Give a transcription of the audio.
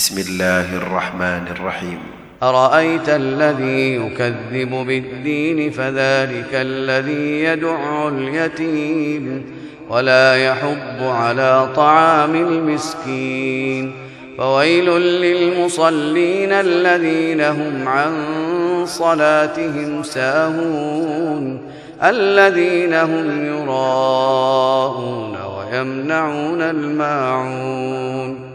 بسم الله الرحمن الرحيم أرأيت الذي يكذب بالدين فذلك الذي يدع اليتيم ولا يحض على طعام المسكين فويل للمصلين الذين هم عن صلاتهم ساهون الذين هم يراءون ويمنعون الماعون